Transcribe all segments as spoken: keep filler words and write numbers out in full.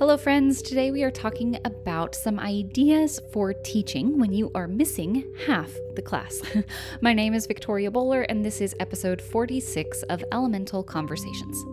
Hello friends, today we are talking about some ideas for teaching when you are missing half the class. My name is Victoria Bowler and this is episode forty-six of Elemental Conversations.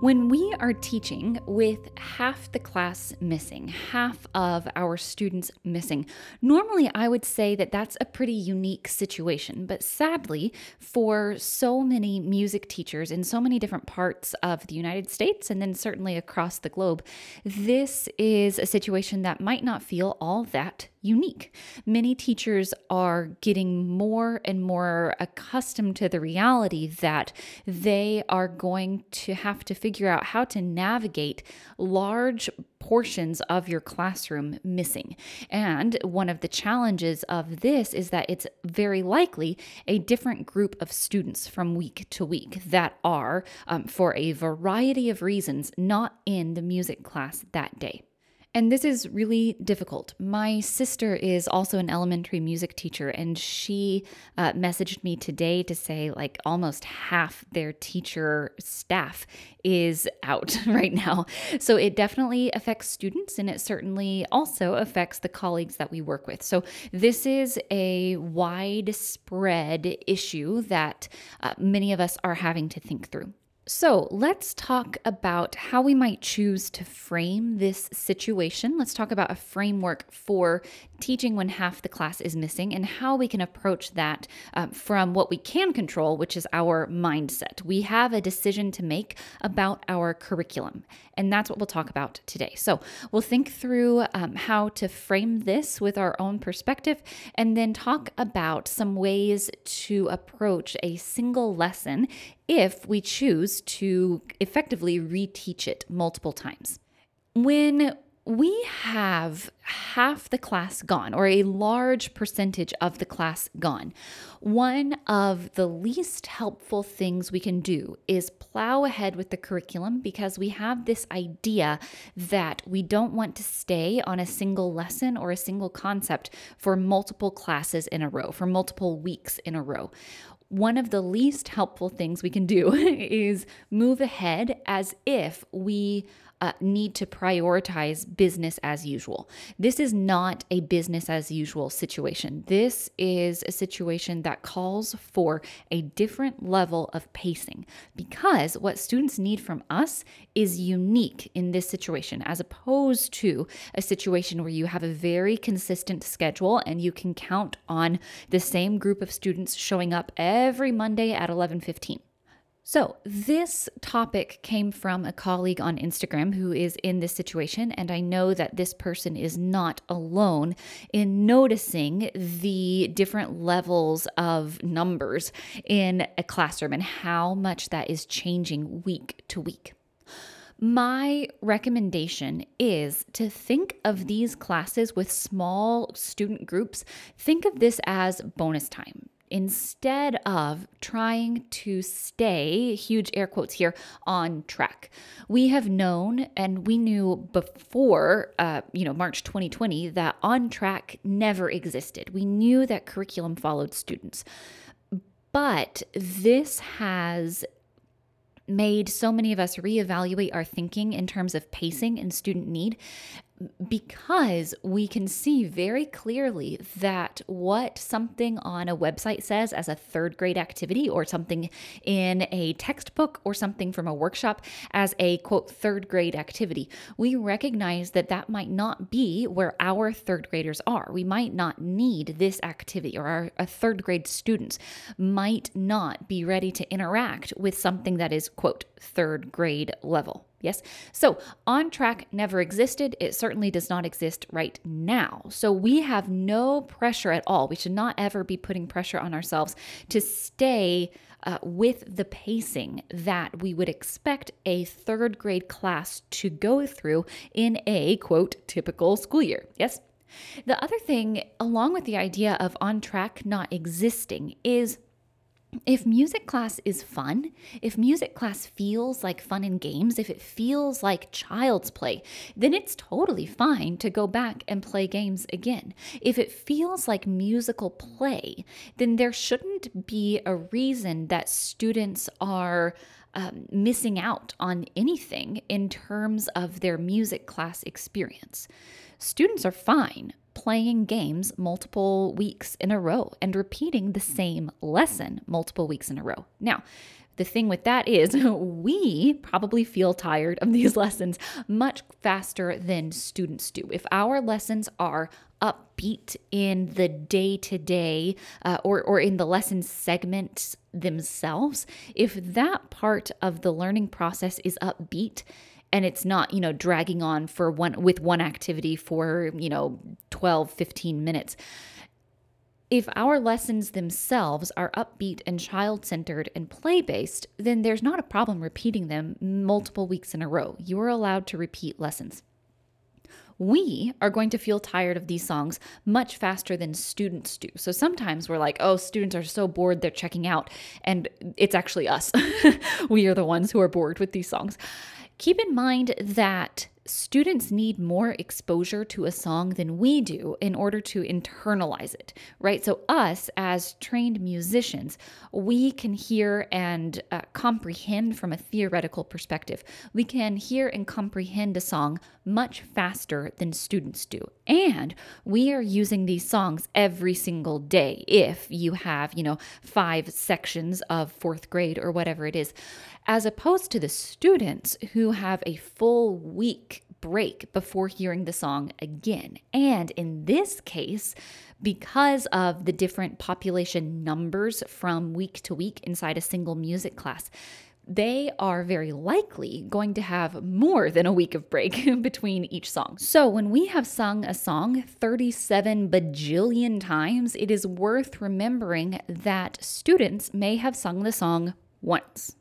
When we are teaching with half the class missing, half of our students missing, normally I would say that that's a pretty unique situation, but sadly for so many music teachers in so many different parts of the United States and then certainly across the globe, this is a situation that might not feel all that unique. Many teachers are getting more and more accustomed to the reality that they are going to have to figure out how to navigate large portions of your classroom missing. And one of the challenges of this is that it's very likely a different group of students from week to week that are, um, for a variety of reasons, not in the music class that day. And this is really difficult. My sister is also an elementary music teacher, and she uh, messaged me today to say like almost half their teacher staff is out right now. So it definitely affects students, and it certainly also affects the colleagues that we work with. So this is a widespread issue that uh, many of us are having to think through. So let's talk about how we might choose to frame this situation. Let's talk about a framework for teaching when half the class is missing and how we can approach that uh, from what we can control, which is our mindset. We have a decision to make about our curriculum, and that's what we'll talk about today. So we'll think through um, how to frame this with our own perspective and then talk about some ways to approach a single lesson if we choose to effectively reteach it multiple times. When we have half the class gone, or a large percentage of the class gone, one of the least helpful things we can do is plow ahead with the curriculum, because we have this idea that we don't want to stay on a single lesson or a single concept for multiple classes in a row, for multiple weeks in a row. One of the least helpful things we can do is move ahead as if we uh, need to prioritize business as usual. This is not a business as usual situation. This is a situation that calls for a different level of pacing, because what students need from us is unique in this situation, as opposed to a situation where you have a very consistent schedule and you can count on the same group of students showing up every every Monday at eleven fifteen. So this topic came from a colleague on Instagram who is in this situation, and I know that this person is not alone in noticing the different levels of numbers in a classroom and how much that is changing week to week. My recommendation is to think of these classes with small student groups. Think of this as bonus time, instead of trying to stay, huge air quotes here, on track. We have known, and we knew before, uh, you know, March twenty twenty, that on track never existed. We knew that curriculum followed students, but this has made so many of us reevaluate our thinking in terms of pacing and student need, because we can see very clearly that what something on a website says as a third grade activity, or something in a textbook, or something from a workshop as a quote third grade activity, we recognize that that might not be where our third graders are. We might not need this activity, or our a third grade students might not be ready to interact with something that is quote third grade level. Yes. So on track never existed. It certainly does not exist right now. So we have no pressure at all. We should not ever be putting pressure on ourselves to stay uh, with the pacing that we would expect a third grade class to go through in a quote typical school year. Yes. The other thing, along with the idea of on track not existing, is if music class is fun, if music class feels like fun and games, if it feels like child's play, then it's totally fine to go back and play games again. If it feels like musical play, then there shouldn't be a reason that students are um, missing out on anything in terms of their music class experience. Students are fine playing games multiple weeks in a row and repeating the same lesson multiple weeks in a row. Now, the thing with that is we probably feel tired of these lessons much faster than students do. If our lessons are upbeat in the day-to-day uh, or, or in the lesson segments themselves, if that part of the learning process is upbeat, and it's not, you know, dragging on for one with one activity for, you know, twelve, fifteen minutes. If our lessons themselves are upbeat and child-centered and play-based, then there's not a problem repeating them multiple weeks in a row. You are allowed to repeat lessons. We are going to feel tired of these songs much faster than students do. So sometimes we're like, oh, students are so bored, they're checking out. And it's actually us. We are the ones who are bored with these songs. Keep in mind that students need more exposure to a song than we do in order to internalize it, right? So us as trained musicians, we can hear and uh, comprehend from a theoretical perspective. We can hear and comprehend a song much faster than students do. And we are using these songs every single day if you have, you know, five sections of fourth grade or whatever it is, as opposed to the students who have a full week break before hearing the song again. And in this case, because of the different population numbers from week to week inside a single music class, they are very likely going to have more than a week of break between each song. So when we have sung a song thirty-seven bajillion times, it is worth remembering that students may have sung the song once.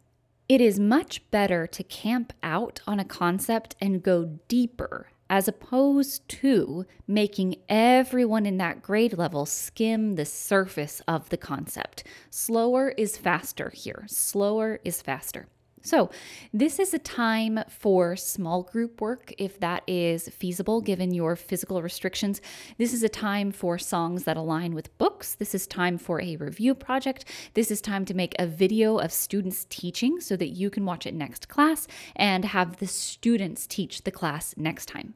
It is much better to camp out on a concept and go deeper, as opposed to making everyone in that grade level skim the surface of the concept. Slower is faster here. Slower is faster. So this is a time for small group work, if that is feasible given your physical restrictions. This is a time for songs that align with books. This is time for a review project. This is time to make a video of students teaching so that you can watch it next class and have the students teach the class next time.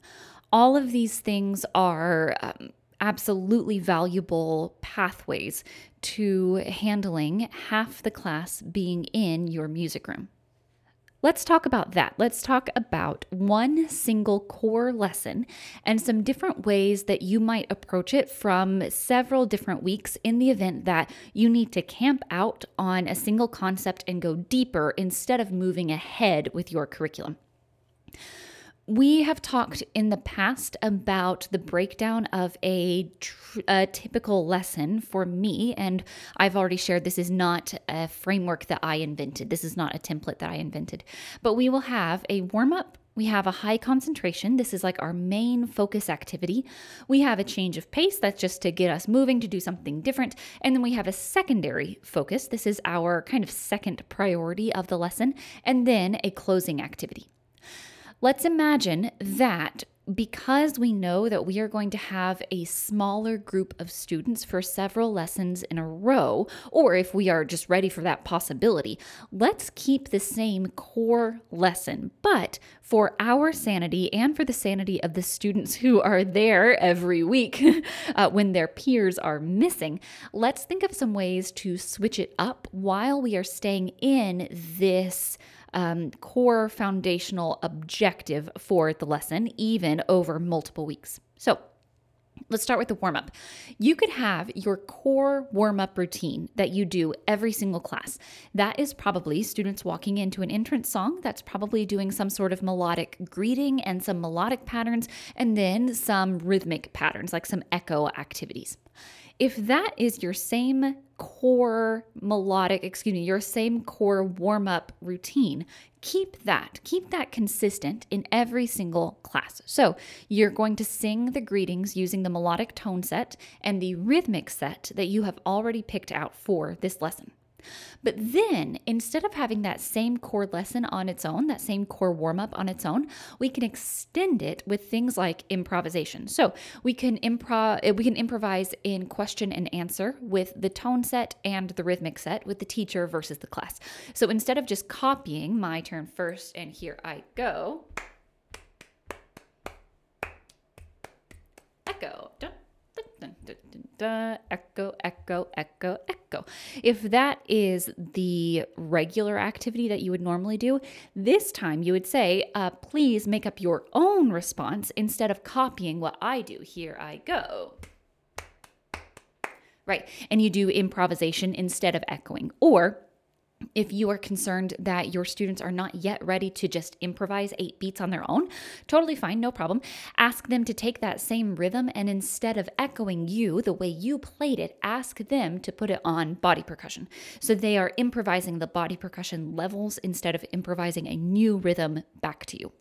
All of these things are um, absolutely valuable pathways to handling half the class being in your music room. Let's talk about that. Let's talk about one single core lesson and some different ways that you might approach it from several different weeks in the event that you need to camp out on a single concept and go deeper instead of moving ahead with your curriculum. We have talked in the past about the breakdown of a, tr- a typical lesson for me, and I've already shared this is not a framework that I invented. This is not a template that I invented, but we will have a warm-up. We have a high concentration. This is like our main focus activity. We have a change of pace. That's just to get us moving to do something different. And then we have a secondary focus. This is our kind of second priority of the lesson. And then a closing activity. Let's imagine that because we know that we are going to have a smaller group of students for several lessons in a row, or if we are just ready for that possibility, let's keep the same core lesson. But for our sanity and for the sanity of the students who are there every week uh, when their peers are missing, let's think of some ways to switch it up while we are staying in this Um, core foundational objective for the lesson, even over multiple weeks. So let's start with the warm-up. You could have your core warm-up routine that you do every single class. That is probably students walking into an entrance song. That's probably doing some sort of melodic greeting and some melodic patterns, and then some rhythmic patterns, like some echo activities. If that is your same core melodic, excuse me, your same core warm-up routine, keep that. Keep that consistent in every single class. So you're going to sing the greetings using the melodic tone set and the rhythmic set that you have already picked out for this lesson. But then instead of having that same core lesson on its own, that same core warm up on its own, we can extend it with things like improvisation. So we can improv, we can improvise in question and answer with the tone set and the rhythmic set with the teacher versus the class. So instead of just copying my turn first and here I go, echo, dun, dun, dun, dun, dun, echo, echo, echo, echo. Go. If that is the regular activity that you would normally do, this time you would say, uh, please make up your own response instead of copying what I do. Here I go. Right. And you do improvisation instead of echoing. Or if you are concerned that your students are not yet ready to just improvise eight beats on their own, totally fine, no problem. Ask them to take that same rhythm and instead of echoing you the way you played it, ask them to put it on body percussion. So they are improvising the body percussion levels instead of improvising a new rhythm back to you.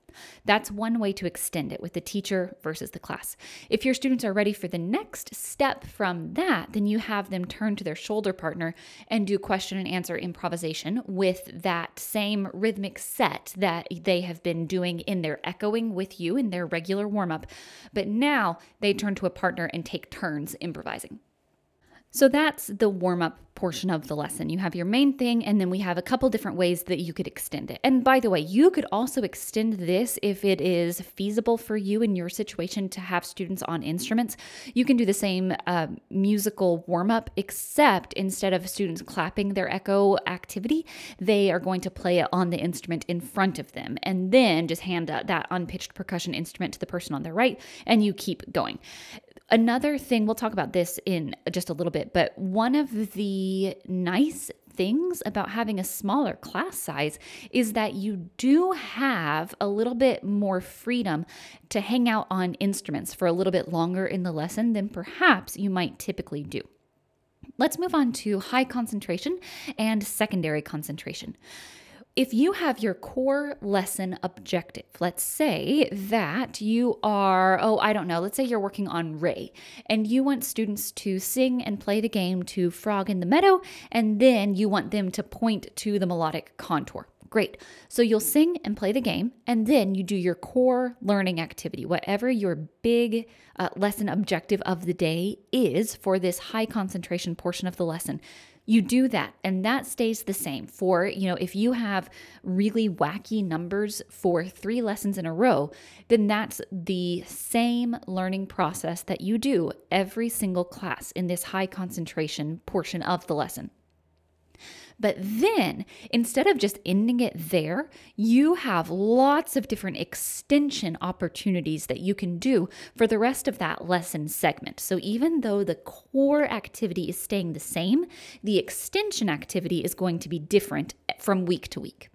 That's one way to extend it with the teacher versus the class. If your students are ready for the next step from that, then you have them turn to their shoulder partner and do question and answer improvisation with that same rhythmic set that they have been doing in their echoing with you in their regular warm-up. But now they turn to a partner and take turns improvising. So that's the warm-up portion of the lesson. You have your main thing, and then we have a couple different ways that you could extend it. And by the way, you could also extend this if it is feasible for you in your situation to have students on instruments. You can do the same uh, musical warm-up, except instead of students clapping their echo activity, they are going to play it on the instrument in front of them, and then just hand out that unpitched percussion instrument to the person on their right, and you keep going. Another thing, we'll talk about this in just a little bit, but one of the nice things about having a smaller class size is that you do have a little bit more freedom to hang out on instruments for a little bit longer in the lesson than perhaps you might typically do. Let's move on to high concentration and secondary concentration. If you have your core lesson objective, let's say that you are, oh, I don't know, let's say you're working on Ray, and you want students to sing and play the game to Frog in the Meadow, and then you want them to point to the melodic contour. Great. So you'll sing and play the game, and then you do your core learning activity, whatever your big uh, lesson objective of the day is for this high concentration portion of the lesson. You do that, and that stays the same for, you know, if you have really wacky numbers for three lessons in a row, then that's the same learning process that you do every single class in this high concentration portion of the lesson. But then instead of just ending it there, you have lots of different extension opportunities that you can do for the rest of that lesson segment. So even though the core activity is staying the same, the extension activity is going to be different from week to week.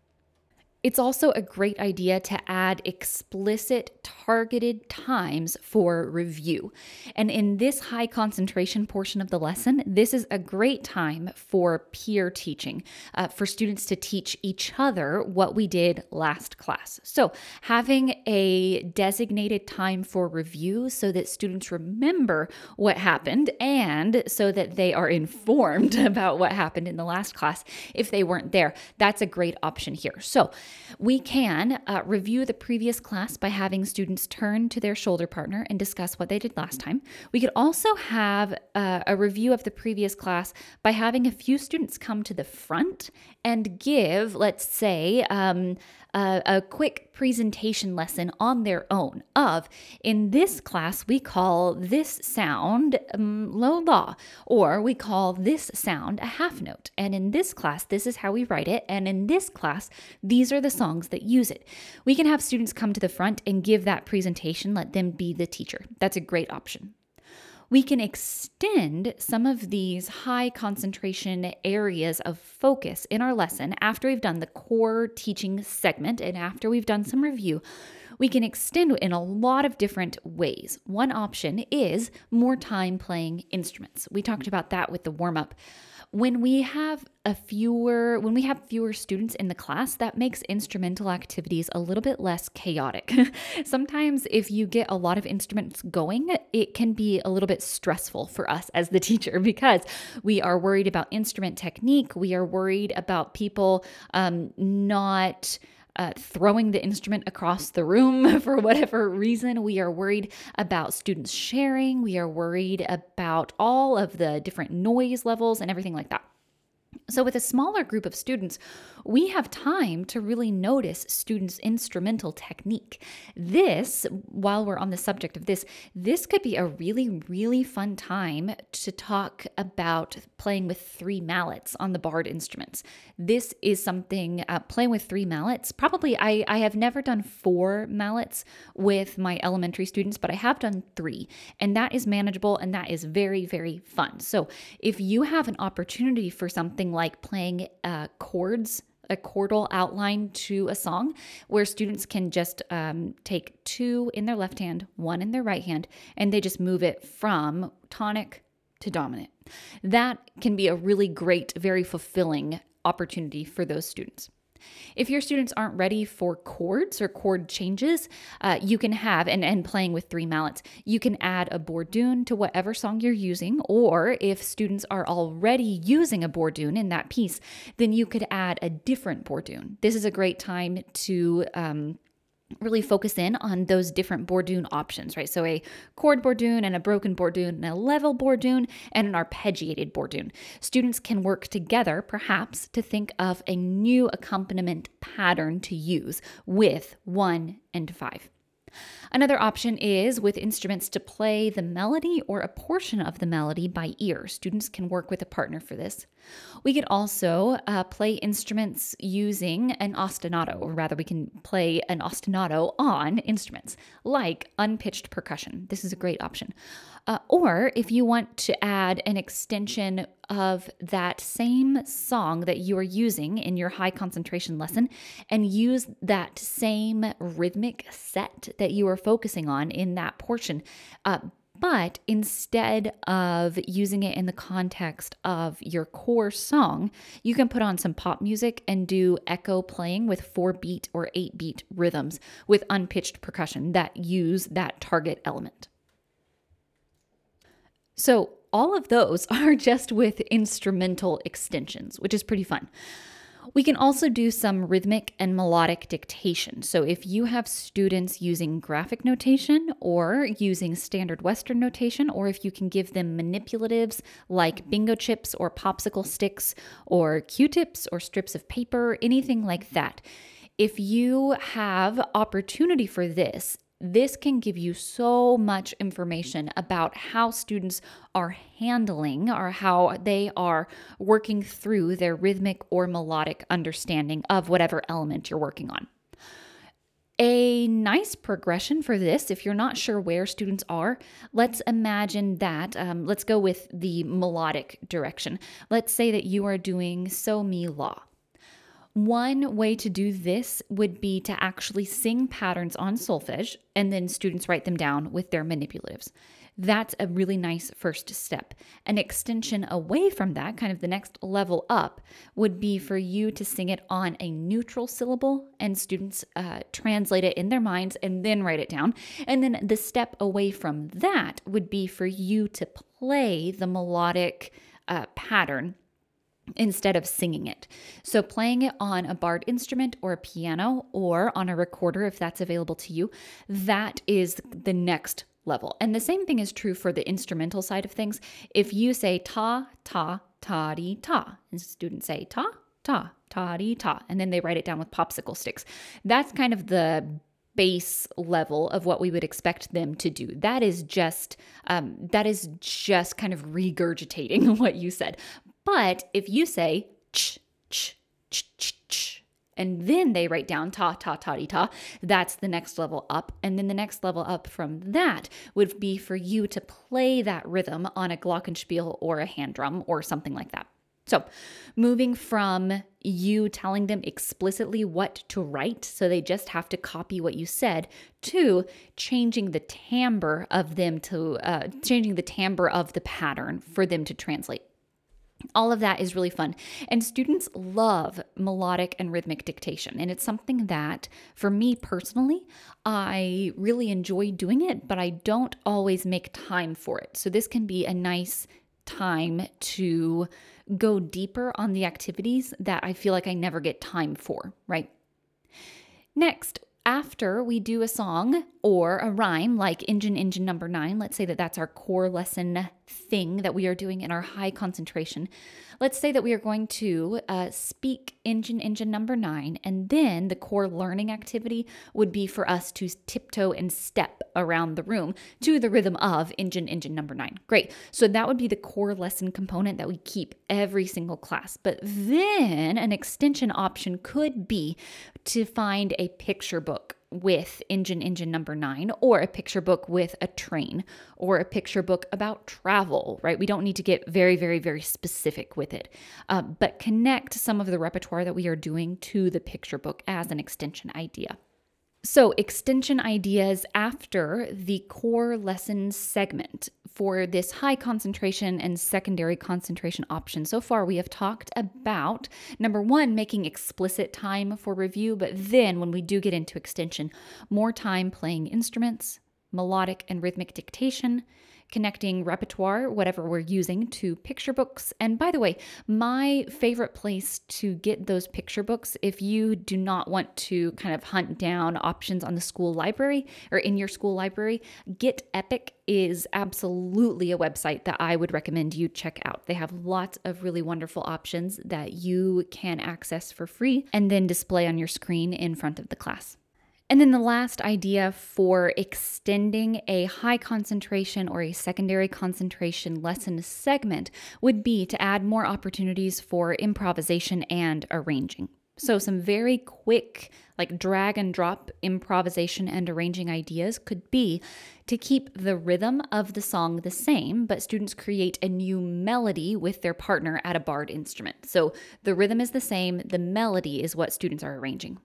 It's also a great idea to add explicit targeted times for review. And in this high concentration portion of the lesson, this is a great time for peer teaching, uh, for students to teach each other what we did last class. So having a designated time for review so that students remember what happened and so that they are informed about what happened in the last class if they weren't there, that's a great option here. So we can uh, review the previous class by having students turn to their shoulder partner and discuss what they did last time. We could also have uh, a review of the previous class by having a few students come to the front and give, let's say, um, a, a quick presentation lesson on their own of, in this class, we call this sound um, low law, or we call this sound a half note. And in this class, this is how we write it. And in this class, these are the songs that use it. We can have students come to the front and give that presentation, let them be the teacher. That's a great option. We can extend some of these high concentration areas of focus in our lesson after we've done the core teaching segment and after we've done some review. We can extend in a lot of different ways. One option is more time playing instruments. We talked about that with the warm-up. when we have a fewer, when we have fewer students in the class, that makes instrumental activities a little bit less chaotic. Sometimes if you get a lot of instruments going, it can be a little bit stressful for us as the teacher because we are worried about instrument technique. We are worried about people um, not... Uh, throwing the instrument across the room for whatever reason. We are worried about students sharing. We are worried about all of the different noise levels and everything like that. So with a smaller group of students, we have time to really notice students' instrumental technique. This, while we're on the subject of this, this could be a really, really fun time to talk about playing with three mallets on the barred instruments. This is something, uh, playing with three mallets, probably I, I have never done four mallets with my elementary students, but I have done three, and that is manageable and that is very, very fun. So if you have an opportunity for something like like playing uh, chords, a chordal outline to a song where students can just um, take two in their left hand, one in their right hand, and they just move it from tonic to dominant. That can be a really great, very fulfilling opportunity for those students. If your students aren't ready for chords or chord changes, uh, you can have, and, and playing with three mallets, you can add a bourdon to whatever song you're using, or if students are already using a bourdon in that piece, then you could add a different bourdon. This is a great time to um, really focus in on those different bourdon options, right? So a chord bourdon and a broken bourdon and a level bourdon and an arpeggiated bourdon. Students can work together, perhaps, to think of a new accompaniment pattern to use with one and five. Another option is with instruments to play the melody or a portion of the melody by ear. Students can work with a partner for this. We could also uh, play instruments using an ostinato, or rather we can play an ostinato on instruments like unpitched percussion. This is a great option. Uh, or if you want to add an extension of that same song that you are using in your high concentration lesson and use that same rhythmic set that you are focusing on in that portion, uh, but instead of using it in the context of your core song, you can put on some pop music and do echo playing with four beat or eight beat rhythms with unpitched percussion that use that target element. So all of those are just with instrumental extensions, which is pretty fun. We can also do some rhythmic and melodic dictation. So if you have students using graphic notation or using standard Western notation, or if you can give them manipulatives like bingo chips or popsicle sticks or Q-tips or strips of paper, anything like that. If you have opportunity for this, this can give you so much information about how students are handling or how they are working through their rhythmic or melodic understanding of whatever element you're working on. A nice progression for this, if you're not sure where students are, let's imagine that, um, let's go with the melodic direction. Let's say that you are doing so, mi, la. One way to do this would be to actually sing patterns on solfege and then students write them down with their manipulatives. That's a really nice first step. An extension away from that, kind of the next level up, would be for you to sing it on a neutral syllable and students uh, translate it in their minds and then write it down. And then the step away from that would be for you to play the melodic uh, pattern instead of singing it. So playing it on a barred instrument or a piano or on a recorder, if that's available to you, that is the next level. And the same thing is true for the instrumental side of things. If you say ta, ta, ta, dee, ta, and students say ta, ta, ta, dee, ta, and then they write it down with popsicle sticks. That's kind of the base level of what we would expect them to do. That is just, um, that is just kind of regurgitating what you said. But if you say ch, ch, ch, ch, ch, and then they write down ta, ta, ta, dee, ta, that's the next level up. And then the next level up from that would be for you to play that rhythm on a glockenspiel or a hand drum or something like that. So moving from you telling them explicitly what to write, so they just have to copy what you said, to changing the timbre of them to, uh, changing the timbre of the pattern for them to translate. all of that is really fun. And students love melodic and rhythmic dictation. And it's something that, for me personally, I really enjoy doing it, but I don't always make time for it. So this can be a nice time to go deeper on the activities that I feel like I never get time for, right? Next, after we do a song or a rhyme like Engine, Engine Number Nine, let's say that that's our core lesson thing that we are doing in our high concentration. Let's say that we are going to uh, speak Engine, Engine Number Nine, and then the core learning activity would be for us to tiptoe and step around the room to the rhythm of Engine, Engine Number Nine. Great. So that would be the core lesson component that we keep every single class. But then an extension option could be to find a picture book with engine, engine number nine, or a picture book with a train, or a picture book about travel, right? We don't need to get very, very, very specific with it, uh, but connect some of the repertoire that we are doing to the picture book as an extension idea. So extension ideas after the core lesson segment for this high concentration and secondary concentration option. So far, we have talked about, number one, making explicit time for review, but then when we do get into extension, more time playing instruments, melodic and rhythmic dictation, connecting repertoire, whatever we're using, to picture books. And by the way, my favorite place to get those picture books, if you do not want to kind of hunt down options on the school library or in your school library, Get Epic is absolutely a website that I would recommend you check out. They have lots of really wonderful options that you can access for free and then display on your screen in front of the class. And then the last idea for extending a high concentration or a secondary concentration lesson segment would be to add more opportunities for improvisation and arranging. So some very quick, like drag and drop improvisation and arranging ideas could be to keep the rhythm of the song the same, but students create a new melody with their partner at a barred instrument. So the rhythm is the same, the melody is what students are arranging.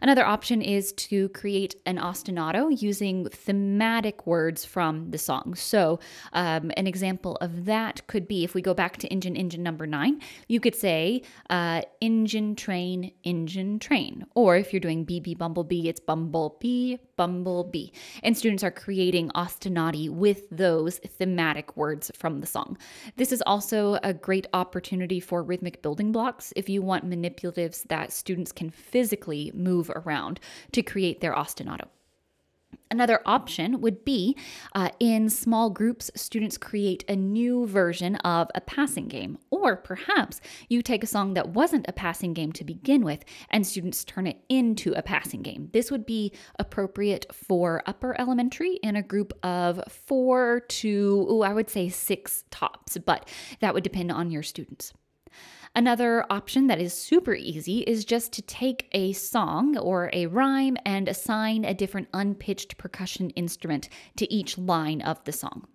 Another option is to create an ostinato using thematic words from the song. So um, an example of that could be, if we go back to engine, engine number nine, you could say uh, engine train, engine train. Or if you're doing bee, bee, bumblebee, it's bumblebee, bumblebee. And students are creating ostinati with those thematic words from the song. This is also a great opportunity for rhythmic building blocks if you want manipulatives that students can physically move around to create their ostinato. Another option would be uh, in small groups, students create a new version of a passing game, or perhaps you take a song that wasn't a passing game to begin with and students turn it into a passing game. This would be appropriate for upper elementary in a group of four to, ooh, I would say six tops, but that would depend on your students. Another option that is super easy is just to take a song or a rhyme and assign a different unpitched percussion instrument to each line of the song.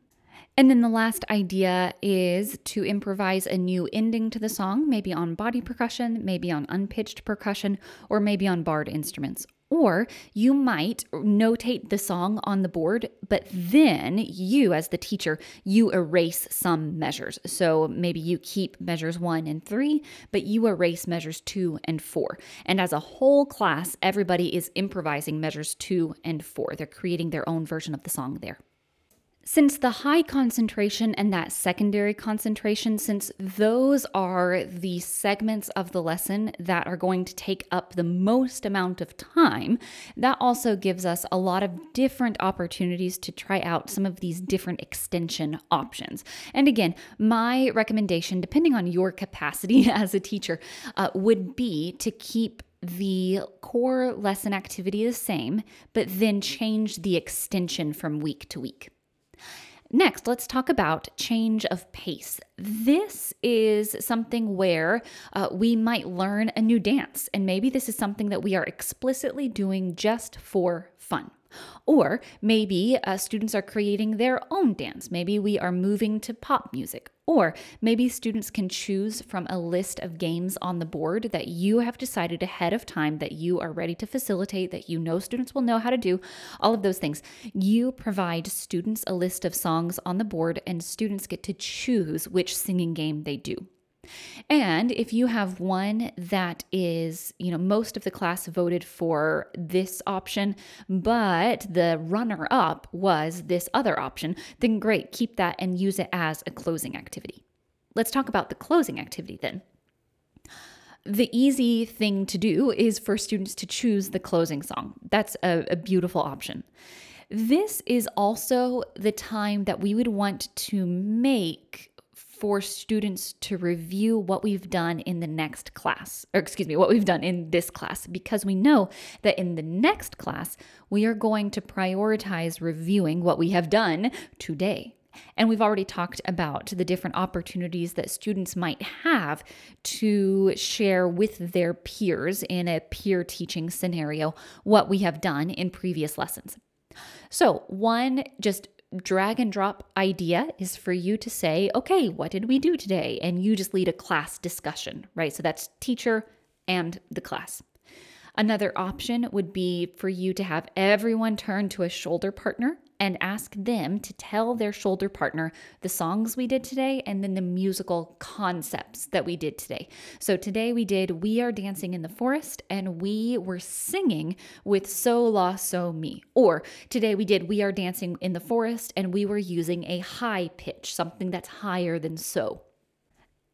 And then the last idea is to improvise a new ending to the song, maybe on body percussion, maybe on unpitched percussion, or maybe on barred instruments. Or you might notate the song on the board, but then you, as the teacher, you erase some measures. So maybe you keep measures one and three, but you erase measures two and four. And as a whole class, everybody is improvising measures two and four. They're creating their own version of the song there. Since the high concentration and that secondary concentration, since those are the segments of the lesson that are going to take up the most amount of time, that also gives us a lot of different opportunities to try out some of these different extension options. And again, my recommendation, depending on your capacity as a teacher, uh, would be to keep the core lesson activity the same, but then change the extension from week to week. Next, let's talk about change of pace. This is something where uh, we might learn a new dance, and maybe this is something that we are explicitly doing just for fun. Or maybe uh, students are creating their own dance. Maybe we are moving to pop music. Or maybe students can choose from a list of games on the board that you have decided ahead of time that you are ready to facilitate, that you know students will know how to do, all of those things. You provide students a list of songs on the board and students get to choose which singing game they do. And if you have one that is, you know, most of the class voted for this option, but the runner up was this other option, then great, keep that and use it as a closing activity. Let's talk about the closing activity then. The easy thing to do is for students to choose the closing song. That's a, a beautiful option. This is also the time that we would want to make for students to review what we've done in the next class, or excuse me, what we've done in this class, because we know that in the next class, we are going to prioritize reviewing what we have done today. And we've already talked about the different opportunities that students might have to share with their peers in a peer teaching scenario what we have done in previous lessons. So one just drag and drop idea is for you to say, okay, what did we do today? And you just lead a class discussion, right? So that's teacher and the class. Another option would be for you to have everyone turn to a shoulder partner and ask them to tell their shoulder partner the songs we did today and then the musical concepts that we did today. So today we did We Are Dancing in the Forest and we were singing with So La So Mi. Or today we did We Are Dancing in the Forest and we were using a high pitch, something that's higher than so.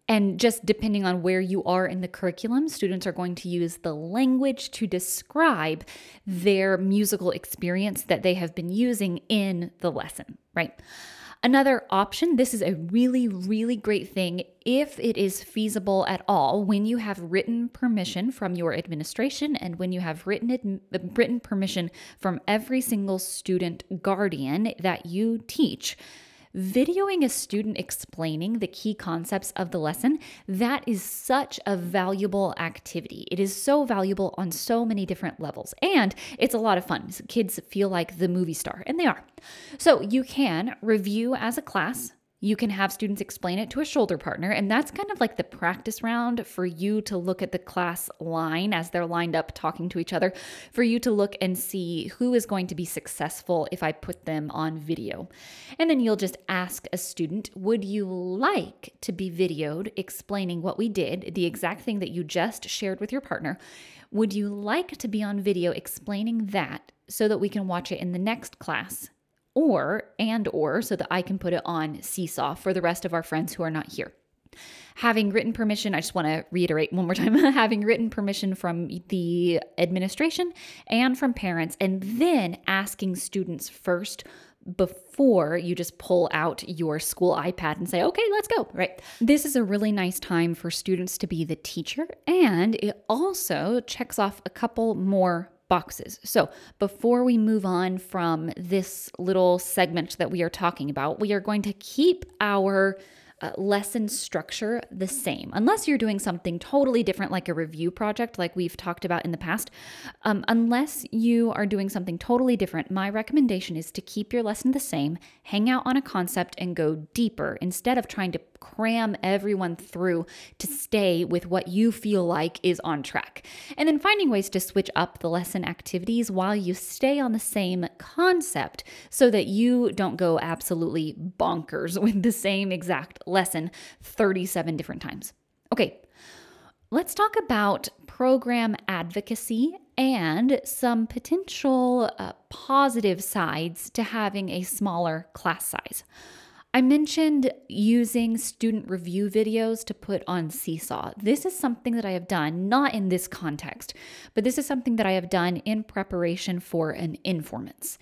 And just depending on where you are in the curriculum, students are going to use the language to describe their musical experience that they have been using in the lesson, right? Another option, this is a really, really great thing if it is feasible at all, when you have written permission from your administration and when you have written ad- written permission from every single student guardian that you teach. Videoing a student explaining the key concepts of the lesson, that is such a valuable activity. It is so valuable on so many different levels, and it's a lot of fun. Kids feel like the movie star, and they are. So you can review as a class. You can have students explain it to a shoulder partner, and that's kind of like the practice round for you to look at the class line as they're lined up talking to each other, for you to look and see who is going to be successful if I put them on video. And then you'll just ask a student, would you like to be videoed explaining what we did, the exact thing that you just shared with your partner? Would you like to be on video explaining that so that we can watch it in the next class? Or, and or, so that I can put it on Seesaw for the rest of our friends who are not here. Having written permission, I just want to reiterate one more time, having written permission from the administration and from parents, and then asking students first before you just pull out your school iPad and say, okay, let's go, right? This is a really nice time for students to be the teacher, and it also checks off a couple more boxes. So before we move on from this little segment that we are talking about, we are going to keep our uh, lesson structure the same, unless you're doing something totally different, like a review project, like we've talked about in the past. Um, unless you are doing something totally different, my recommendation is to keep your lesson the same, hang out on a concept and go deeper instead of trying to cram everyone through to stay with what you feel like is on track. And then finding ways to switch up the lesson activities while you stay on the same concept so that you don't go absolutely bonkers with the same exact lesson thirty-seven different times. Okay, let's talk about program advocacy and some potential uh, positive sides to having a smaller class size. I mentioned using student review videos to put on Seesaw. This is something that I have done, not in this context, but this is something that I have done in preparation for an Informants.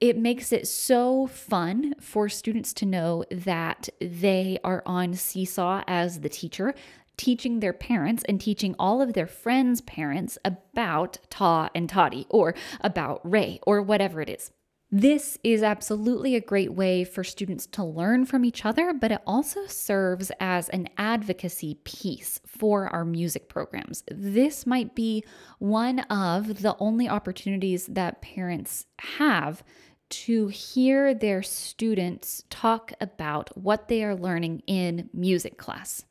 It makes it so fun for students to know that they are on Seesaw as the teacher, teaching their parents and teaching all of their friends' parents about Ta and Toddy or about Ray or whatever it is. This is absolutely a great way for students to learn from each other, but it also serves as an advocacy piece for our music programs. This might be one of the only opportunities that parents have to hear their students talk about what they are learning in music class.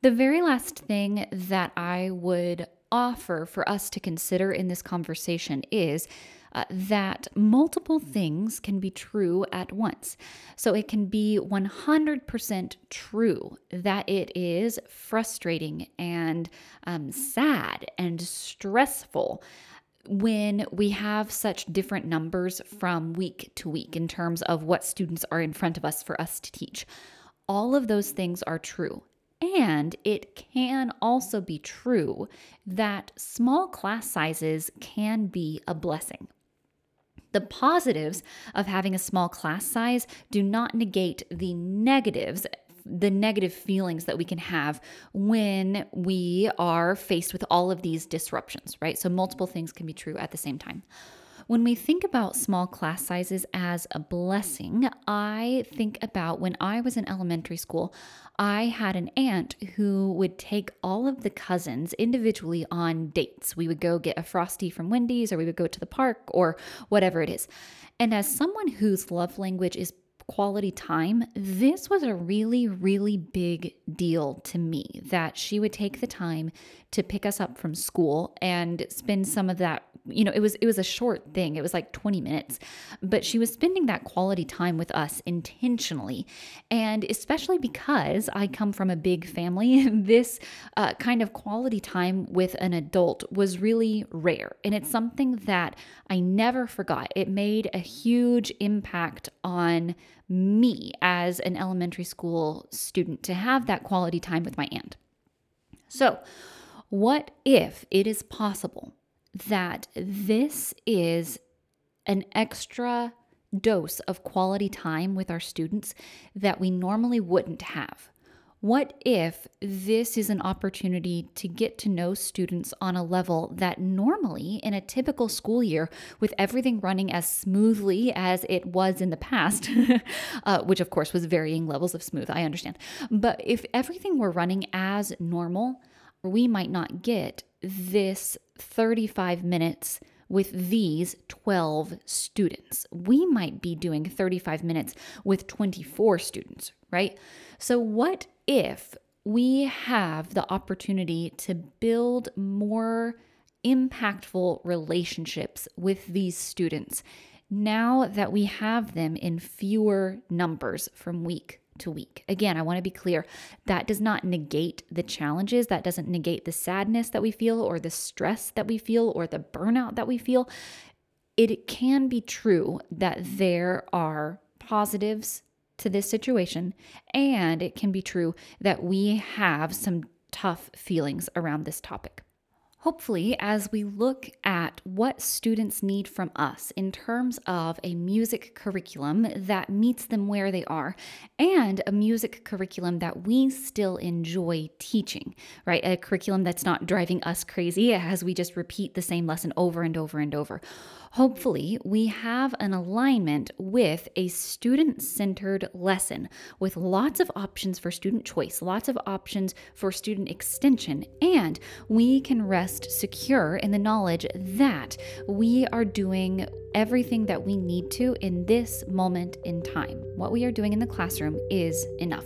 The very last thing that I would offer for us to consider in this conversation is uh, that multiple things can be true at once. So it can be one hundred percent true that it is frustrating and um, sad and stressful when we have such different numbers from week to week in terms of what students are in front of us for us to teach. All of those things are true. And it can also be true that small class sizes can be a blessing. The positives of having a small class size do not negate the negatives, the negative feelings that we can have when we are faced with all of these disruptions, right? So multiple things can be true at the same time. When we think about small class sizes as a blessing, I think about when I was in elementary school, I had an aunt who would take all of the cousins individually on dates. We would go get a Frosty from Wendy's, or we would go to the park, or whatever it is. And as someone whose love language is quality time, this was a really, really big deal to me that she would take the time to pick us up from school and spend some of that, you know, it was, it was a short thing. It was like twenty minutes, but she was spending that quality time with us intentionally. And especially because I come from a big family, this uh, kind of quality time with an adult was really rare. And it's something that I never forgot. It made a huge impact on me as an elementary school student to have that quality time with my aunt. So, what if it is possible that this is an extra dose of quality time with our students that we normally wouldn't have? What if this is an opportunity to get to know students on a level that normally in a typical school year, with everything running as smoothly as it was in the past, uh, which of course was varying levels of smooth, I understand. But if everything were running as normal, we might not get this thirty-five minutes with these twelve students. We might be doing thirty-five minutes with twenty-four students, right? So what if we have the opportunity to build more impactful relationships with these students now that we have them in fewer numbers from week to week? Again, I want to be clear, that does not negate the challenges. That doesn't negate the sadness that we feel, or the stress that we feel, or the burnout that we feel. It can be true that there are positives to this situation, and it can be true that we have some tough feelings around this topic. Hopefully, as we look at what students need from us in terms of a music curriculum that meets them where they are, and a music curriculum that we still enjoy teaching, right? A curriculum that's not driving us crazy as we just repeat the same lesson over and over and over. Hopefully, we have an alignment with a student-centered lesson with lots of options for student choice, lots of options for student extension, and we can rest secure in the knowledge that we are doing everything that we need to in this moment in time. What we are doing in the classroom is enough.